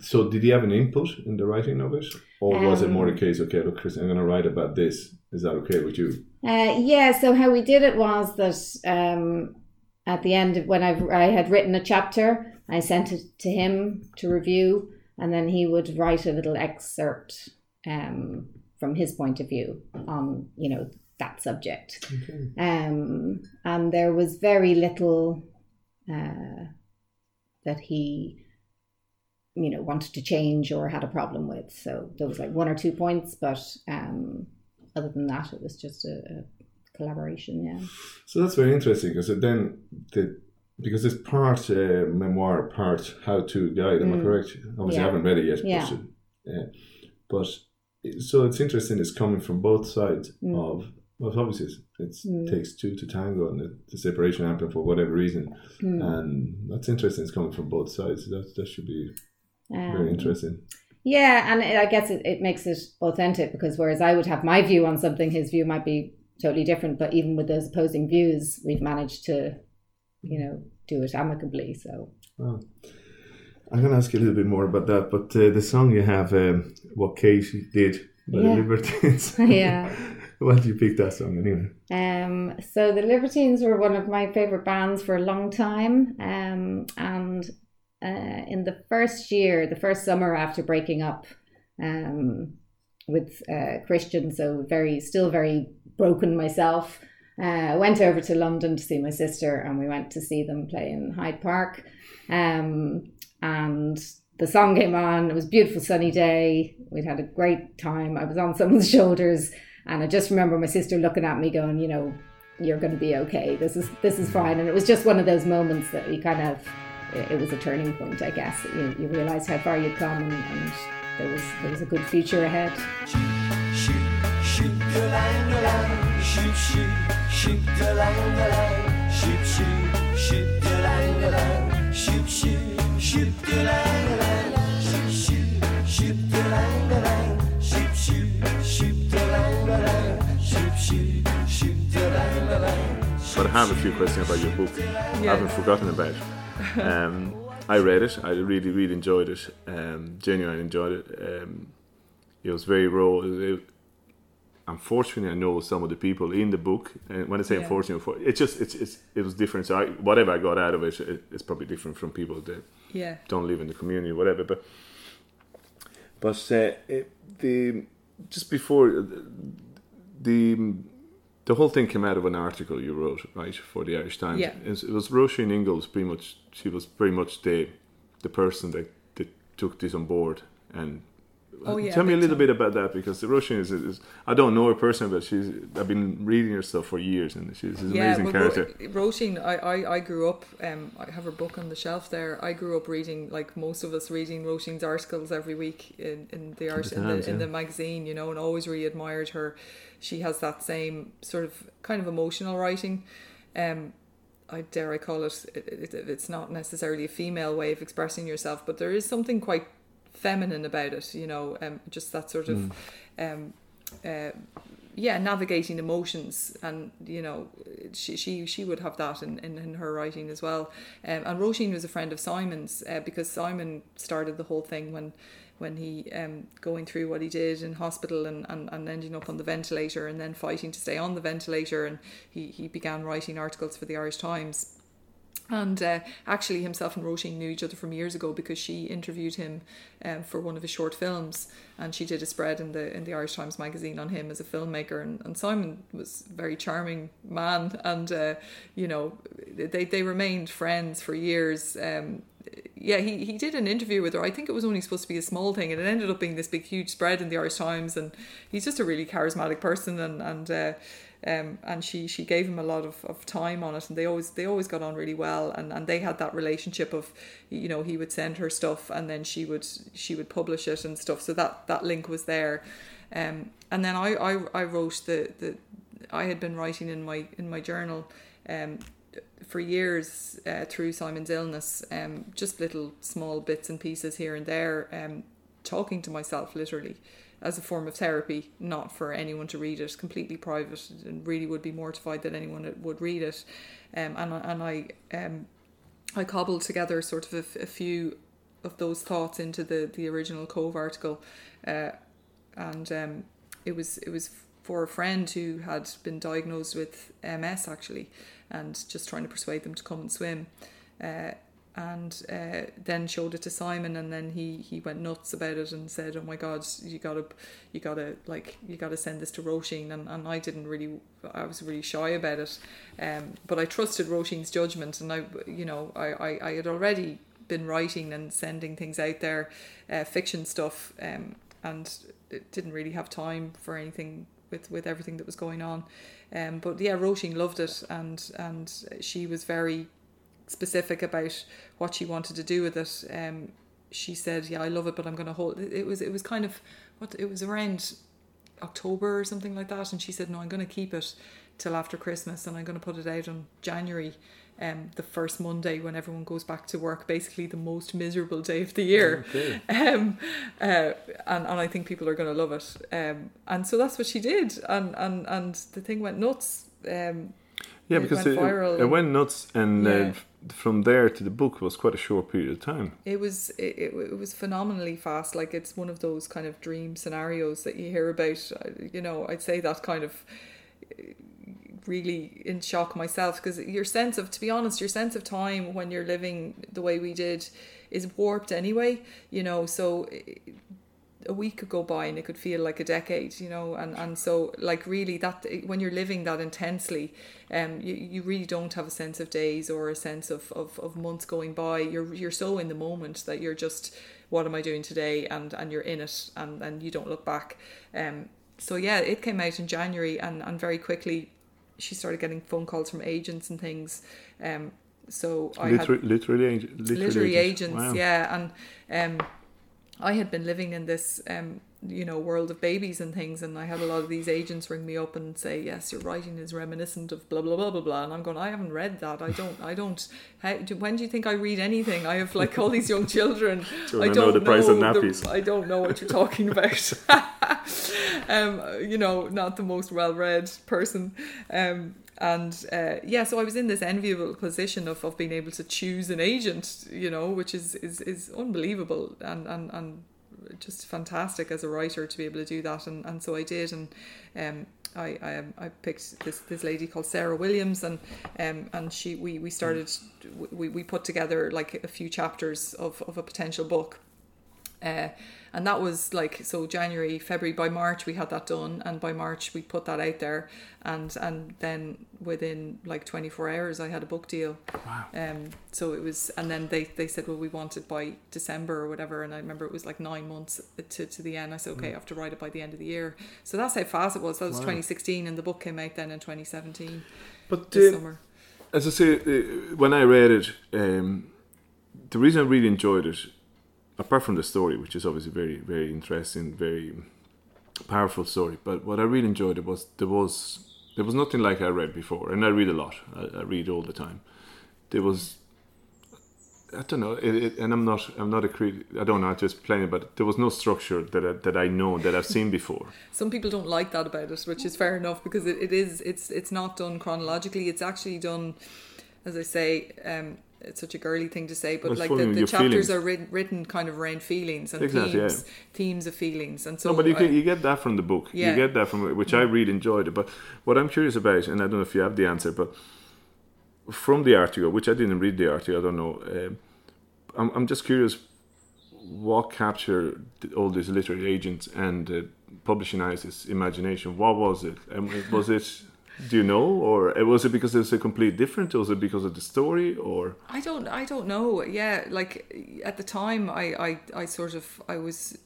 So did he have an input in the writing of it, or was um, it more a case, okay, look, Christian, I'm going to write about this. Is that okay with you? Uh, yeah, so how we did it was that um, at the end, of when I've, I had written a chapter, I sent it to him to review, and then he would write a little excerpt um, from his point of view on, you know, that subject. Okay. Um, and there was very little uh, that he, you know, wanted to change or had a problem with. So there was like one or two points, but... Um, other than that, it was just a, a collaboration, yeah. So that's very interesting, because then, the, because it's part uh, memoir, part how-to guide, am mm. I correct? Obviously, yeah. I haven't read it yet. Yeah. Uh, but, so it's interesting, it's coming from both sides mm. of, well, obviously, it mm. takes two to tango, and the, the separation happened for whatever reason. Mm. And that's interesting, it's coming from both sides. That, that should be um, very interesting. Yeah, and I guess it, it makes it authentic, because whereas I would have my view on something, his view might be totally different. But even with those opposing views, we've managed to, you know, do it amicably. So oh. I'm going to ask you a little bit more about that. But uh, the song you have, um, What Kate Did by yeah. the Libertines. yeah. Why did you pick that song anyway? Um, so the Libertines were one of my favourite bands for a long time. Um, and... Uh, in the first year, the first summer after breaking up um, with uh, Christian, so very, still very broken myself, uh, I went over to London to see my sister, and we went to see them play in Hyde Park. Um, and the song came on. It was a beautiful sunny day. We'd had a great time. I was on someone's shoulders, and I just remember my sister looking at me going, you know, you're going to be okay. This is this is fine. And it was just one of those moments that we kind of... It was a turning point, I guess. You, you realised how far you'd come, and, and there was there was a good future ahead. de lang de lang, sheep sheep, sheep de lang de lang, sheep sheep, sheep de lang de lang, sheep sheep, sheep de lang de lang, sheep sheep, sheep de lang de lang, sheep sheep, sheep de lang de lang, sheep sheep, sheep de lang de lang. But I have a few questions about your book. Yeah. I haven't forgotten about it. Um, I read it. I really, really enjoyed it. Um, genuinely enjoyed it. Um, it was very raw. It, unfortunately, I know some of the people in the book. And when I say yeah. unfortunately, it's just it's, it's it was different. So I, whatever I got out of it, it, it's probably different from people that yeah. don't live in the community, or whatever. But but uh, it, the just before the. the The whole thing came out of an article you wrote, right, for the Irish Times. Yeah. It was Roisin Ingalls, pretty much, she was pretty much the the person that, that took this on board. And oh, yeah, tell me a little so. bit about that, because the Roisin is, is, I don't know her personally, but she's, I've been reading her stuff for years, and she's, she's an yeah, amazing well, character. Roisin, I, I, I grew up, um, I have her book on the shelf there, I grew up reading, like most of us, reading Roisin's articles every week in, in the Irish, in, the, in yeah. the magazine, you know, and always really admired her. She has that same sort of kind of emotional writing. Um, I dare I call it, it, it, it's not necessarily a female way of expressing yourself, but there is something quite feminine about it, you know, um, just that sort of, mm. um, uh, yeah, navigating emotions. And, you know, she she, she would have that in, in, in her writing as well. Um, and Roisin was a friend of Simon's uh, because Simon started the whole thing when... when he um going through what he did in hospital and, and, and ending up on the ventilator and then fighting to stay on the ventilator, and he, he began writing articles for the Irish Times. And uh, actually himself and Roisin knew each other from years ago because she interviewed him um, for one of his short films, and she did a spread in the in the Irish Times magazine on him as a filmmaker. And, and Simon was a very charming man, and uh, you know, they, they remained friends for years. Um, yeah, he, he did an interview with her. I think it was only supposed to be a small thing, and it ended up being this big, huge spread in the Irish Times. And he's just a really charismatic person, and and uh, um and she she gave him a lot of, of time on it, and they always they always got on really well, and, and they had that relationship of, you know, he would send her stuff and then she would she would publish it and stuff. So that, that link was there, um and then I, I I wrote the the I had been writing in my in my journal, um. for years uh, through Simon's illness, um, just little small bits and pieces here and there, um, talking to myself literally as a form of therapy, not for anyone to read it, completely private, and really would be mortified that anyone would read it. Um, and, and I um, I cobbled together sort of a, a few of those thoughts into the, the original Cove article, uh, and um, it was it was for a friend who had been diagnosed with M S actually, and just trying to persuade them to come and swim, uh, and uh, then showed it to Simon, and then he, he went nuts about it and said, "Oh my God, you gotta, you gotta like, you gotta send this to Roisin." And and I didn't really, I was really shy about it, um, but I trusted Roisin's judgment, and I, you know, I, I, I had already been writing and sending things out there, uh, fiction stuff, um, and it didn't really have time for anything with, with everything that was going on. Um, but yeah, Roisin loved it, and and she was very specific about what she wanted to do with it. Um, she said, "Yeah, I love it, but I'm going to hold it." It was it was kind of what it was around October or something like that, and she said, "No, I'm going to keep it till after Christmas, and I'm going to put it out on January, um, the first Monday when everyone goes back to work, basically the most miserable day of the year." Okay. Um, uh, and, and I think people are going to love it. Um, and so that's what she did. And, and, and the thing went nuts. Um, yeah, because it went, viral. It, it went nuts. And yeah. uh, from there to the book was quite a short period of time. It was, it, it, it was phenomenally fast. Like, it's one of those kind of dream scenarios that you hear about, you know, I'd say that kind of, really in shock myself, because your sense of, to be honest, your sense of time when you're living the way we did is warped anyway, you know, so a week could go by and it could feel like a decade, you know, and, and so like really that when you're living that intensely, um, you, you really don't have a sense of days or a sense of, of, of months going by. You're you're so in the moment that you're just, what am I doing today? And, and you're in it, and, and you don't look back. Um, so yeah, it came out in January, and, and very quickly she started getting phone calls from agents and things. Um, so I literary, had literary, literary, literary agents, agents wow. yeah. And um, I had been living in this um, you know, world of babies and things, and I had a lot of these agents ring me up and say, yes, your writing is reminiscent of blah blah blah blah blah, and I'm going, I haven't read that. I don't I don't how, do, when do you think I read anything? I have like all these young children. Do I don't know the price of nappies. The, I don't know what you're talking about. um, you know, not the most well-read person. Um, and uh, yeah, so I was in this enviable position of, of being able to choose an agent, you know, which is is, is unbelievable and and and just fantastic as a writer to be able to do that, and, and so I did, and um, I, I I picked this this lady called Sarah Williams, and um, and she we we started we, we put together like a few chapters of, of a potential book, uh, and that was like, so January, February, by March we had that done, and by March we put that out there, and and then within like twenty-four hours I had a book deal. Wow. Um, so it was, and then they, they said, well, we want it by December or whatever, and I remember it was like nine months to, to the end. I said, okay, mm. I have to write it by the end of the year. So that's how fast it was. That was wow. twenty sixteen, and the book came out then in twenty seventeen. But this uh, summer. As I say, uh, when I read it, um, the reason I really enjoyed it, apart from the story, which is obviously very, very interesting, very powerful story, but what I really enjoyed it was there was there was nothing like I read before, and I read a lot. I, I read all the time. There was, I don't know, it, it, and I'm not, I'm not a critic. I don't know. I just playing, but there was no structure that I, that I know that I've seen before. Some people don't like that about it, which is fair enough, because it, it is, it's, it's not done chronologically. It's actually done, as I say. Um, It's such a girly thing to say, but well, like the, the chapters feelings. are written, written kind of around feelings and exactly, themes, yeah. themes of feelings, and so. No, but you, I, can, you get that from the book. Yeah. You get that from which I really enjoyed it. But what I'm curious about, and I don't know if you have the answer, but from the article, which I didn't read the article, I don't know. Um, I'm, I'm just curious what captured all these literary agents and uh, publishing houses' imagination. What was it? And was it? Do you know, or was it because it's a complete different, or was it because of the story, or I don't, I don't know. Yeah, like at the time, I, I, I sort of, I was,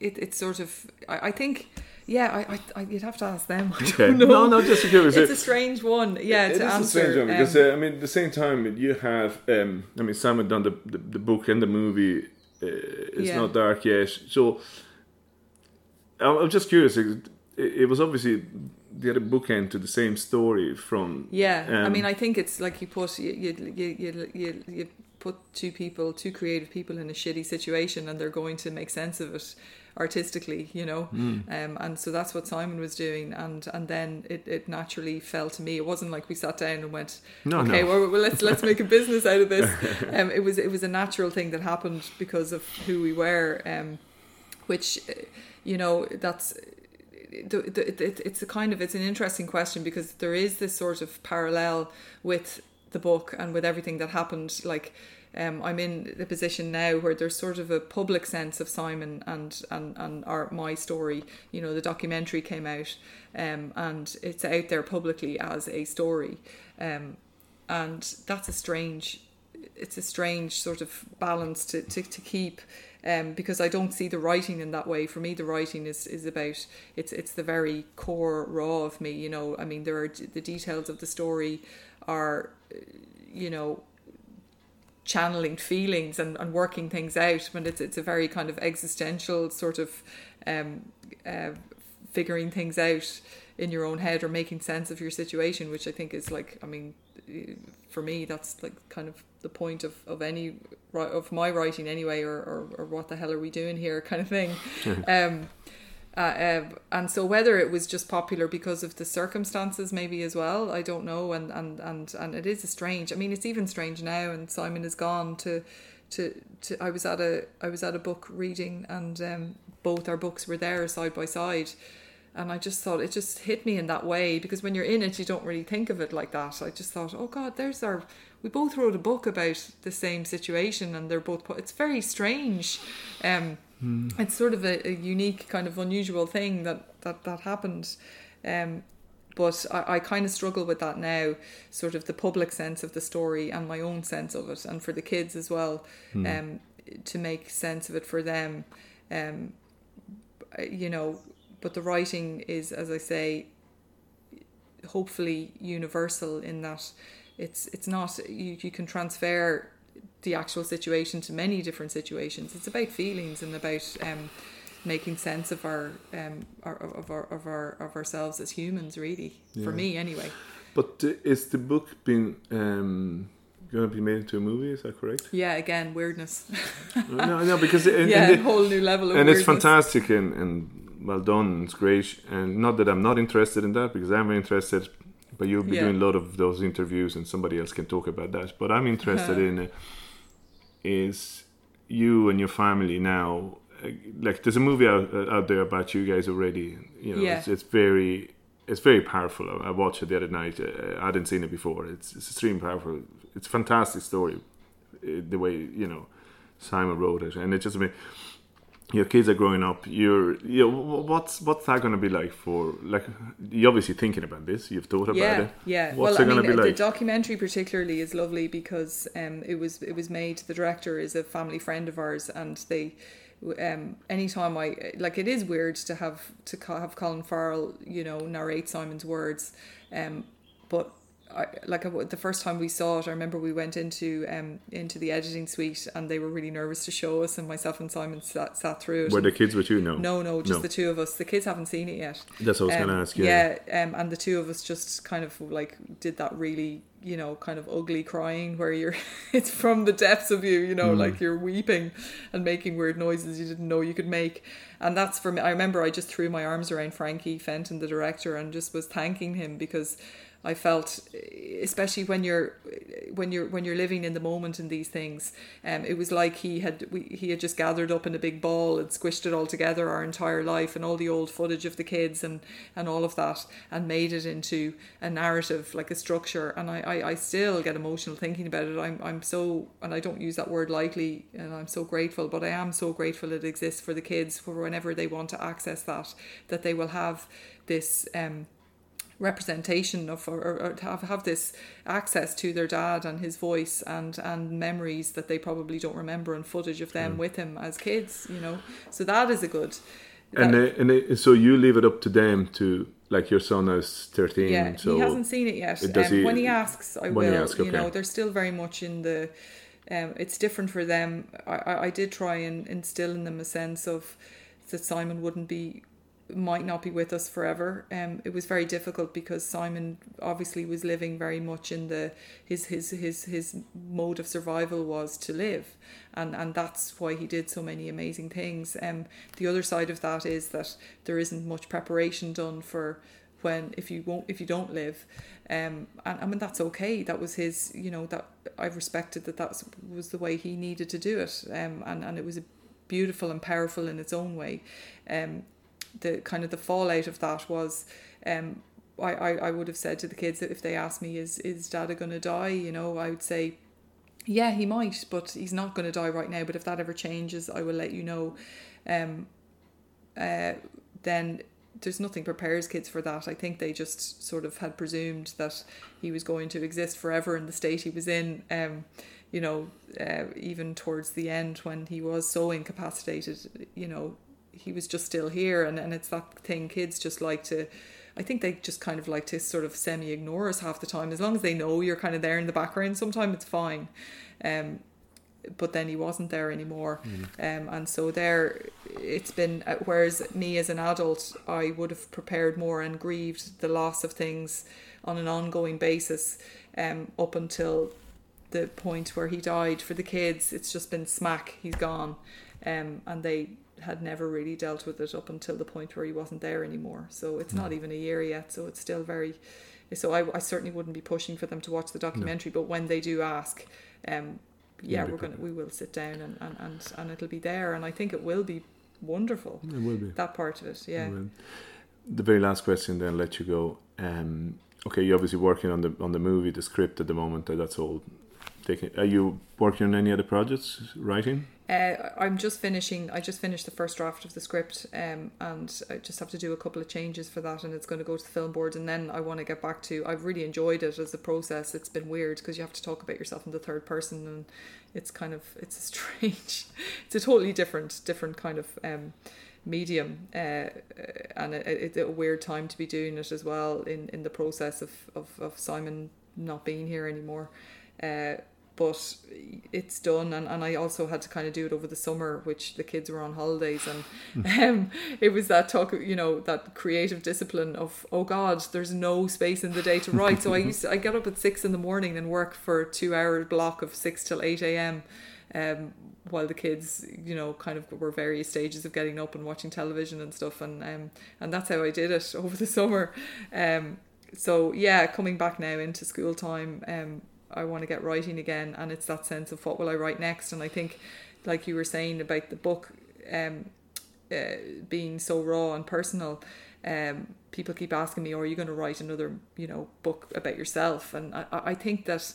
it, it sort of, I, I think, yeah, I, I, I, you'd have to ask them. I okay, don't know. no, no, just curious. It's a strange one, yeah. It, to it is answer. a strange one because um, uh, I mean, at the same time, you have, um, I mean, Simon done the, the the book and the movie. Uh, it's yeah. not dark yet, so I'm just curious. It, it was obviously. The other bookend to the same story from yeah um, I mean I think it's like you put you you, you you you put two people two creative people in a shitty situation, and they're going to make sense of it artistically, you know. mm. Um, and so that's what Simon was doing, and and then it, it naturally fell to me. It wasn't like we sat down and went no, okay no. Well, well let's let's make a business out of this. Um, it was it was a natural thing that happened because of who we were, um, which, you know, that's The, the, it, it's a kind of it's an interesting question, because there is this sort of parallel with the book and with everything that happened. Like, um, I'm in the position now where there's sort of a public sense of Simon and and and our my story. You know, the documentary came out, um, and it's out there publicly as a story, um, and that's a strange. It's a strange sort of balance to to, to keep. Um, because I don't see the writing in that way. For me, the writing is, is about it's it's the very core raw of me. You know, I mean, there are the details of the story are, you know, channeling feelings and, and working things out. But it's it's a very kind of existential sort of um, uh, figuring things out in your own head or making sense of your situation, which I think is like, I mean, for me, that's like kind of the point of of any. of my writing anyway, or, or, or what the hell are we doing here kind of thing. um, uh, uh, and so whether it was just popular because of the circumstances maybe as well, I don't know. And, and, and, and it is a strange, I mean, it's even strange now, and Simon is gone to, to, to I was at a, I was at a book reading, and um, both our books were there side by side. And I just thought, it just hit me in that way, because when you're in it, you don't really think of it like that. I just thought, oh God, there's our, we both wrote a book about the same situation, and they're both, it's very strange. Um, mm. It's sort of a, a unique kind of unusual thing that, that, that happened. Um, but I, I kind of struggle with that now, sort of the public sense of the story and my own sense of it. And for the kids as well, mm. um, to make sense of it for them, um, you know. But the writing is, as I say, hopefully universal in that it's it's not, you, you can transfer the actual situation to many different situations. It's about feelings and about um, making sense of our um our, of our of our of ourselves as humans, really. Yeah. For me, anyway. But is the book being um going to be made into a movie? Is that correct? Yeah, again, weirdness. no, no, because in, yeah, in the, a whole new level of and weirdness. It's fantastic and, and well done. And it's great, and not that I'm not interested in that, because I'm interested. But you'll be yeah. doing a lot of those interviews, and somebody else can talk about that. But I'm interested uh-huh. in uh, is you and your family now. Uh, like, there's a movie out, uh, out there about you guys already. You know, yeah. it's, it's very. It's very powerful. I watched it the other night. I hadn't seen it before. It's, it's extremely powerful. It's a fantastic story, the way, you know, Simon wrote it. And it just, I mean, your kids are growing up. You're, you know, what's what's that going to be like for, like, you're obviously thinking about this. You've thought about yeah, it. Yeah, yeah. What's well, it going mean, to be like? The documentary particularly is lovely because um, it was it was made. The director is a family friend of ours, and they. Um, anytime I like, it is weird to have to co- have Colin Farrell, you know, narrate Simon's words, um, but I, like I, the first time we saw it, I remember we went into um into the editing suite, and they were really nervous to show us, and myself and Simon sat, sat through it. Were the kids with you? No, no, no, just no. The two of us. The kids haven't seen it yet. That's what I was um, going to ask you. Yeah, yeah um, and the two of us just kind of like did that really, you know, kind of ugly crying where you're it's from the depths of you, you know, mm. like you're weeping and making weird noises you didn't know you could make. And that's for me. I remember I just threw my arms around Frankie Fenton, the director, and just was thanking him, because I felt, especially when you're when you're when you're living in the moment in these things, um, it was like he had we, he had just gathered up in a big ball and squished it all together, our entire life and all the old footage of the kids and, and all of that, and made it into a narrative, like a structure. And I, I, I still get emotional thinking about it. I'm I'm so, and I don't use that word lightly, and I'm so grateful, but I am so grateful it exists for the kids, for whenever they want to access that, that they will have this um. representation of or, or have, have this access to their dad and his voice and and memories that they probably don't remember, and footage of them mm. with him as kids, you know. So that is a good and uh, and they, so you leave it up to them to, like, your son is thirteen, yeah, so he hasn't seen it yet. Does um, he, when he asks I will asks, okay. You know, they're still very much in the um it's different for them. I, I did try and instill in them a sense of that Simon wouldn't be might not be with us forever. Um, it was very difficult because Simon obviously was living very much in the his his his his mode of survival was to live, and and that's why he did so many amazing things. Um, the other side of that is that there isn't much preparation done for when if you won't if you don't live, um, and I mean that's okay. That was his, you know, that I respected that that was the way he needed to do it. Um, and and it was beautiful and powerful in its own way. Um. The kind of the fallout of that was um I, I, I would have said to the kids that if they asked me is is Dada gonna die, you know, I would say yeah he might, but he's not gonna die right now, but if that ever changes I will let you know. Um uh then there's nothing prepares kids for that. I think they just sort of had presumed that he was going to exist forever in the state he was in, um you know, uh, even towards the end when he was so incapacitated, you know, he was just still here. And, and it's that thing kids just like to, I think they just kind of like to sort of semi-ignore us half the time. As long as they know you're kind of there in the background, sometimes it's fine. Um, but then he wasn't there anymore. Mm. Um, and so there it's been, whereas me as an adult, I would have prepared more and grieved the loss of things on an ongoing basis um, up until the point where he died. For the kids, it's just been smack, he's gone. Um, and they had never really dealt with it up until the point where he wasn't there anymore. So it's no. not even a year yet, so it's still very so I, I certainly wouldn't be pushing for them to watch the documentary, no. but when they do ask, um yeah we're gonna we will sit down and, and and and it'll be there, and I think it will be wonderful. It will be that part of it. Yeah it the very last question then I'll let you go. Um okay, you're obviously working on the on the movie, the script at the moment, that's all taken. Are you working on any other projects, writing? Uh, I'm just finishing, I just finished the first draft of the script, um, and I just have to do a couple of changes for that, and it's going to go to the film board, and then I want to get back to, I've really enjoyed it as a process. It's been weird because you have to talk about yourself in the third person, and it's kind of, it's a strange, it's a totally different, different kind of um, medium, uh, and it, it, it's a weird time to be doing it as well in, in the process of, of, of Simon not being here anymore. Uh, but it's done. And, and I also had to kind of do it over the summer, which the kids were on holidays, and um, it was that talk, you know, that creative discipline of, oh God, there's no space in the day to write. So I used to, I got up at six in the morning and work for a two hour block of six till eight a.m. Um, while the kids, you know, kind of were various stages of getting up and watching television and stuff. And um, and that's how I did it over the summer. Um, so yeah, coming back now into school time, um, I want to get writing again. And it's that sense of what will I write next? And I think, like you were saying about the book um, uh, being so raw and personal, um, people keep asking me, oh, are you going to write another, you know, book about yourself? And I, I think that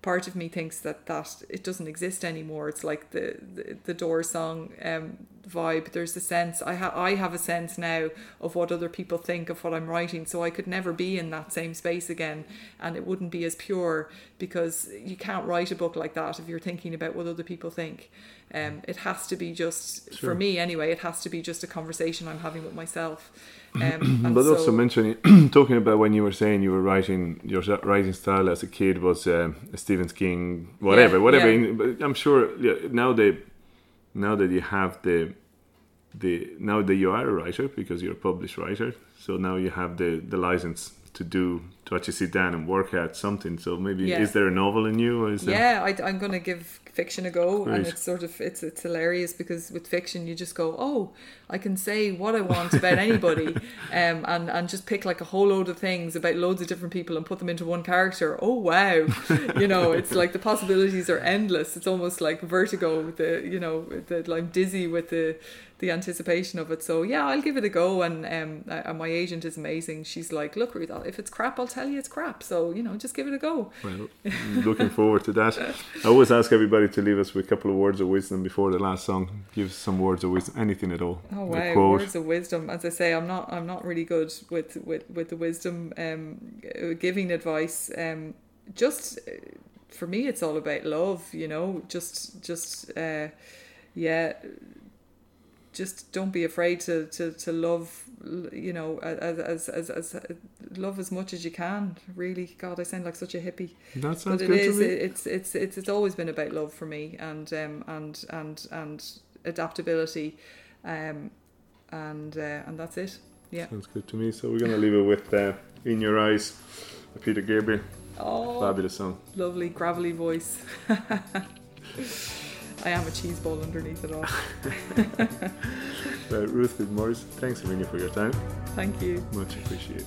part of me thinks that, that it doesn't exist anymore. It's like the the, the Doors song um, vibe. There's a sense, I, ha- I have a sense now of what other people think of what I'm writing. So I could never be in that same space again. And it wouldn't be as pure, because you can't write a book like that if you're thinking about what other people think. Um, it has to be just, sure. for me anyway, it has to be just a conversation I'm having with myself. Um, but so, also mentioning, talking about when you were saying you were writing, your writing style as a kid was um, Stephen King, whatever, yeah, whatever. Yeah. But I'm sure yeah, now that now that you have the the now that you are a writer, because you're a published writer, so now you have the, the license to do to actually sit down and work out something. So maybe yeah. is there a novel in you? Or is there... Yeah, I, I'm going to give fiction a go. Great. And it's sort of it's it's hilarious, because with fiction you just go, oh, I can say what I want about anybody, um, and and just pick like a whole load of things about loads of different people and put them into one character. Oh wow, you know, it's like the possibilities are endless. It's almost like vertigo. The you know, the, I'm dizzy with the. the anticipation of it. So yeah, I'll give it a go. And um and my agent is amazing. She's like, look Ruth, if it's crap I'll tell you it's crap, so you know, just give it a go. Well, looking forward to that. I always ask everybody to leave us with a couple of words of wisdom before the last song. Give some words of wisdom, anything at all. Oh wow, words of wisdom. As I say, I'm not I'm not really good with with, with the wisdom, um giving advice. Um just for me it's all about love, you know, just just uh yeah just don't be afraid to, to, to love, you know, as, as as as love as much as you can. Really, God, I sound like such a hippie. That sounds but it good is, to me. It's it's it's it's always been about love for me, and um and and and adaptability, um, and uh, and that's it. Yeah, sounds good to me. So we're gonna leave it with uh, "In Your Eyes," by Peter Gabriel. Oh, fabulous song. Lovely gravelly voice. I am a cheese ball underneath it all. Well, Ruth Fitzmaurice, thanks Irina for your time. Thank you. Much appreciated.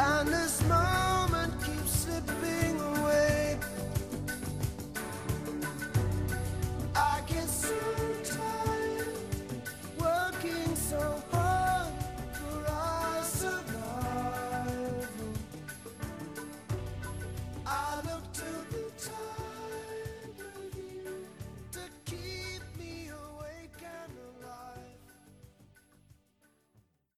And this moment keeps slipping away. I get so tired, working so hard for our survival. I